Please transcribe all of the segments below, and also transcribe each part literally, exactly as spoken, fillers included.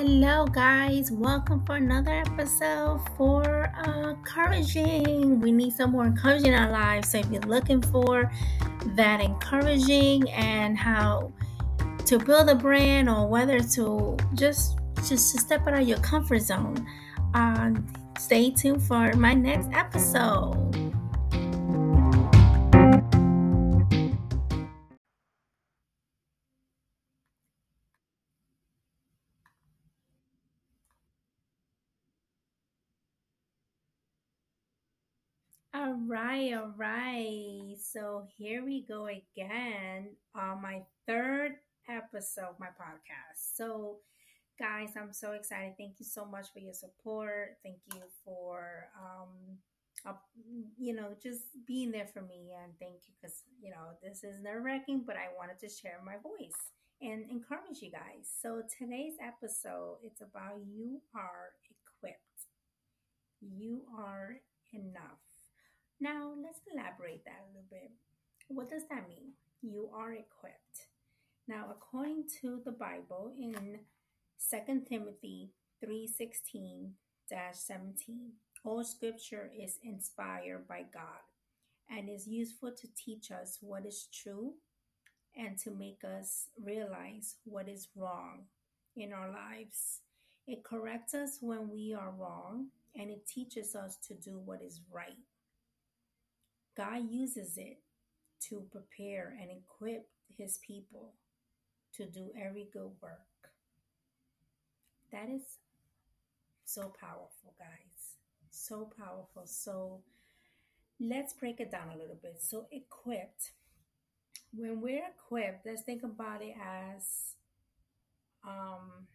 Hello guys, welcome for another episode for uh, encouraging. We need some more encouraging in our lives. So if you're looking for that encouraging and how to build a brand or whether to just just to step out of your comfort zone, uh, stay tuned for my next episode. All right, all right. So here we go again on my third episode of my podcast. So, guys, I'm so excited. Thank you so much for your support. Thank you for, um, uh, you know, just being there for me. And thank you because, you know, this is nerve-wracking, but I wanted to share my voice and encourage you guys. So today's episode, it's about you are equipped. You are enough. Now, let's elaborate that a little bit. What does that mean? You are equipped. Now, according to the Bible in Second Timothy three sixteen to seventeen, all scripture is inspired by God and is useful to teach us what is true and to make us realize what is wrong in our lives. It corrects us when we are wrong and it teaches us to do what is right. God uses it to prepare and equip his people to do every good work. That is so powerful, guys. So powerful. So let's break it down a little bit. So equipped. When we're equipped, let's think about it as um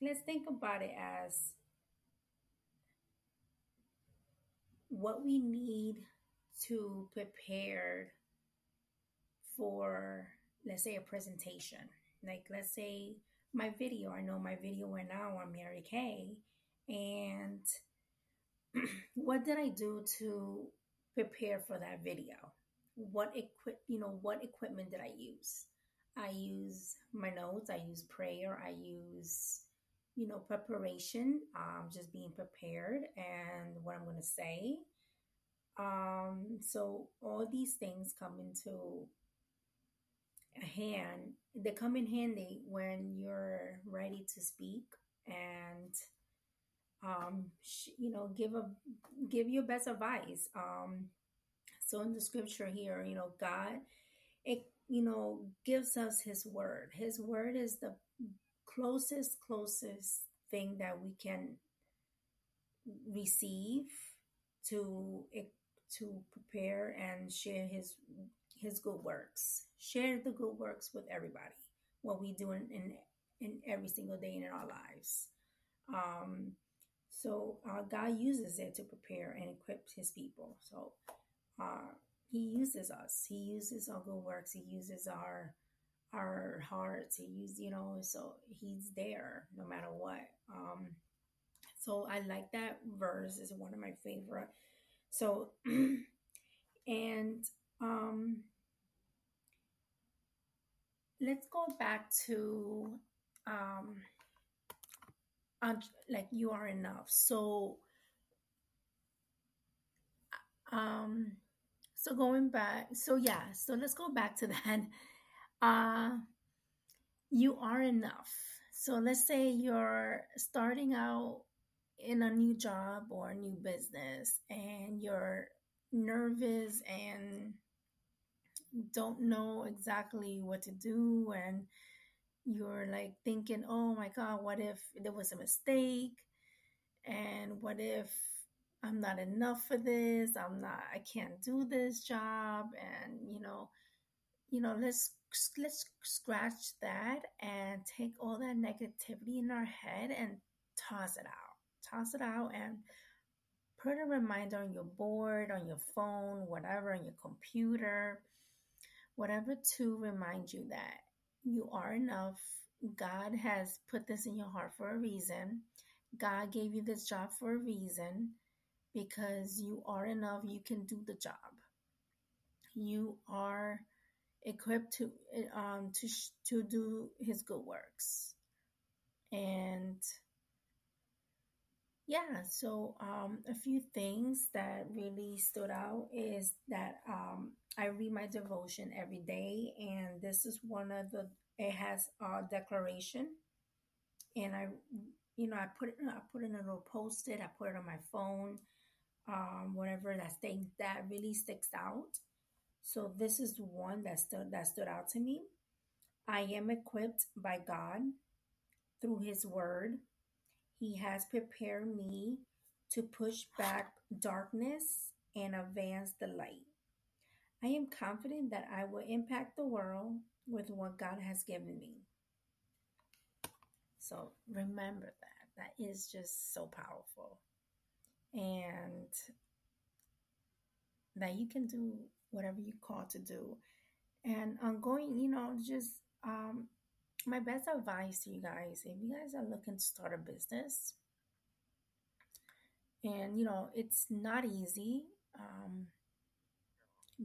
let's think about it as what we need to prepare for, let's say, a presentation. Like, let's say my video. I know my video went out on Mary Kay. And what did I do to prepare for that video? What equip, you know, what equipment did I use? I use my notes. I use prayer. I use you know, preparation, um, just being prepared and what I'm going to say. Um, so all these things come into a hand. They come in handy when you're ready to speak and, um, sh- you know, give a, give your best advice. Um, so in the scripture here, you know, God, it, you know, gives us his word. His word is the closest, closest thing that we can receive to to prepare and share his his good works. Share the good works with everybody. What we do in in, in every single day in our lives. Um, so uh, God uses it to prepare and equip his people. So uh, he uses us. He uses our good works. He uses our our hearts. He used, you know, so he's there no matter what. Um, so I like that verse. It's one of my favorite. So, and um, let's go back to um, like you are enough. So, um, so going back. So yeah. So let's go back to that. Uh, you are enough. So let's say you're starting out in a new job or a new business and you're nervous and don't know exactly what to do. And you're like thinking, oh my God, what if there was a mistake? And what if I'm not enough for this? I'm not, I can't do this job. And, you know, you know, let's, let's scratch that and take all that negativity in our head and toss it out. Toss it out and put a reminder on your board, on your phone, whatever, on your computer, whatever to remind you that you are enough. God has put this in your heart for a reason. God gave you this job for a reason because you are enough. You can do the job. You are equipped to um to to do his good works. And yeah, so um a few things that really stood out is that um I read my devotion every day, and this is one of the it has a declaration, and I you know I put it I put it in a little post-it, I put it on my phone, um whatever that thing that really sticks out. So this is one that stood that stood out to me. I am equipped by God through His Word. He has prepared me to push back darkness and advance the light. I am confident that I will impact the world with what God has given me. So remember that. That is just so powerful. And that you can do whatever you call to do. And ongoing, you know, just um, my best advice to you guys, if you guys are looking to start a business, and, you know, it's not easy, um,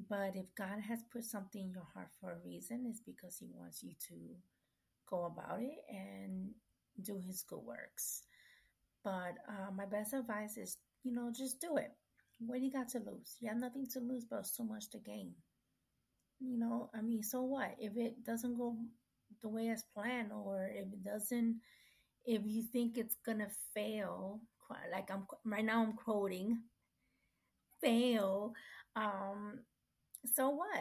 but if God has put something in your heart for a reason, it's because He wants you to go about it and do His good works. But uh, my best advice is, you know, just do it. What do you got to lose? You have nothing to lose, but so much to gain. You know, I mean, so what? If it doesn't go the way as planned, or if it doesn't, if you think it's gonna fail, like I'm right now, I'm quoting, fail. Um, so what?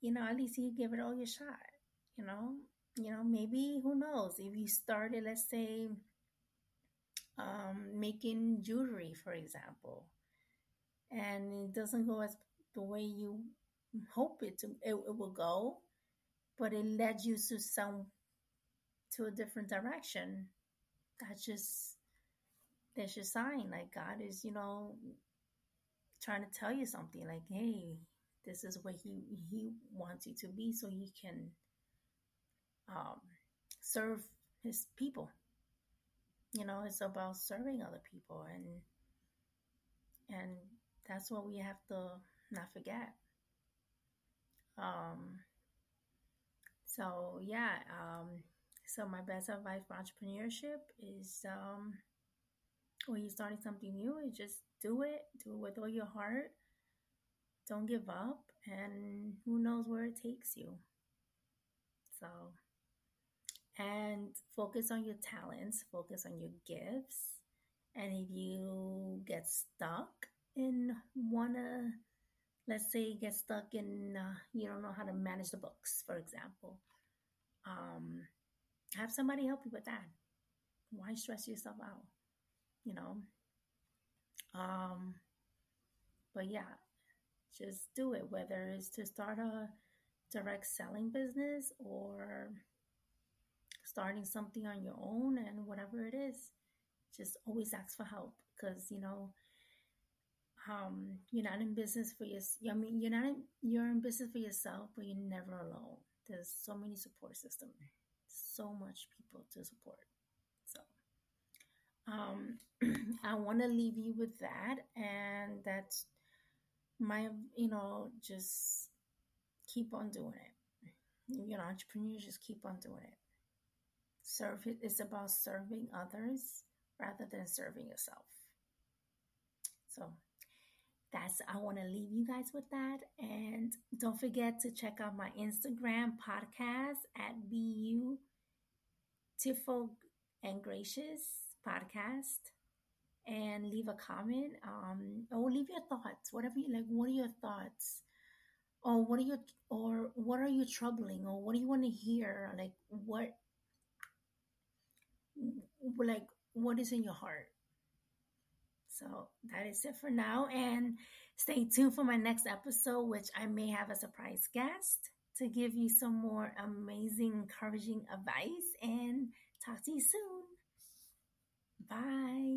You know, at least you give it all your shot. You know, you know, maybe who knows? If you started, let's say, um, making jewelry, for example, and it doesn't go as the way you hope it to it, it will go, but it led you to some to a different direction. That's just that's your sign. Like God is, you know, trying to tell you something. Like, hey, this is what He He wants you to be, so you can um, serve His people. You know, it's about serving other people, and and that's what we have to not forget. Um, so yeah, um, so my best advice for entrepreneurship is, um, when you're starting something new, is just do it, do it with all your heart. Don't give up, and who knows where it takes you. So, and focus on your talents, focus on your gifts. And if you get stuck and wanna, let's say, get stuck in uh, you don't know how to manage the books, for example, um, have somebody help you with that. Why stress yourself out? You know. Um, but yeah, just do it. Whether it's to start a direct selling business or starting something on your own, and whatever it is, just always ask for help, because, you know, um, you're not in business for your, I mean, you're not in, you're in business for yourself, but you're never alone. There's so many support systems, so much people to support. So, um, I want to leave you with that, and that my, you know, just keep on doing it. You know, entrepreneurs, just keep on doing it. Serve it. It's about serving others rather than serving yourself. So that's, I want to leave you guys with that. And don't forget to check out my Instagram podcast at Bee Youtifo and Gracious Podcast, and leave a comment. Um, or leave your thoughts, whatever you like. What are your thoughts? Or what are your, or what are you troubling? Or what do you want to hear? Like what, like, what is in your heart? So that is it for now, and stay tuned for my next episode, which I may have a surprise guest to give you some more amazing, encouraging advice, and talk to you soon. Bye.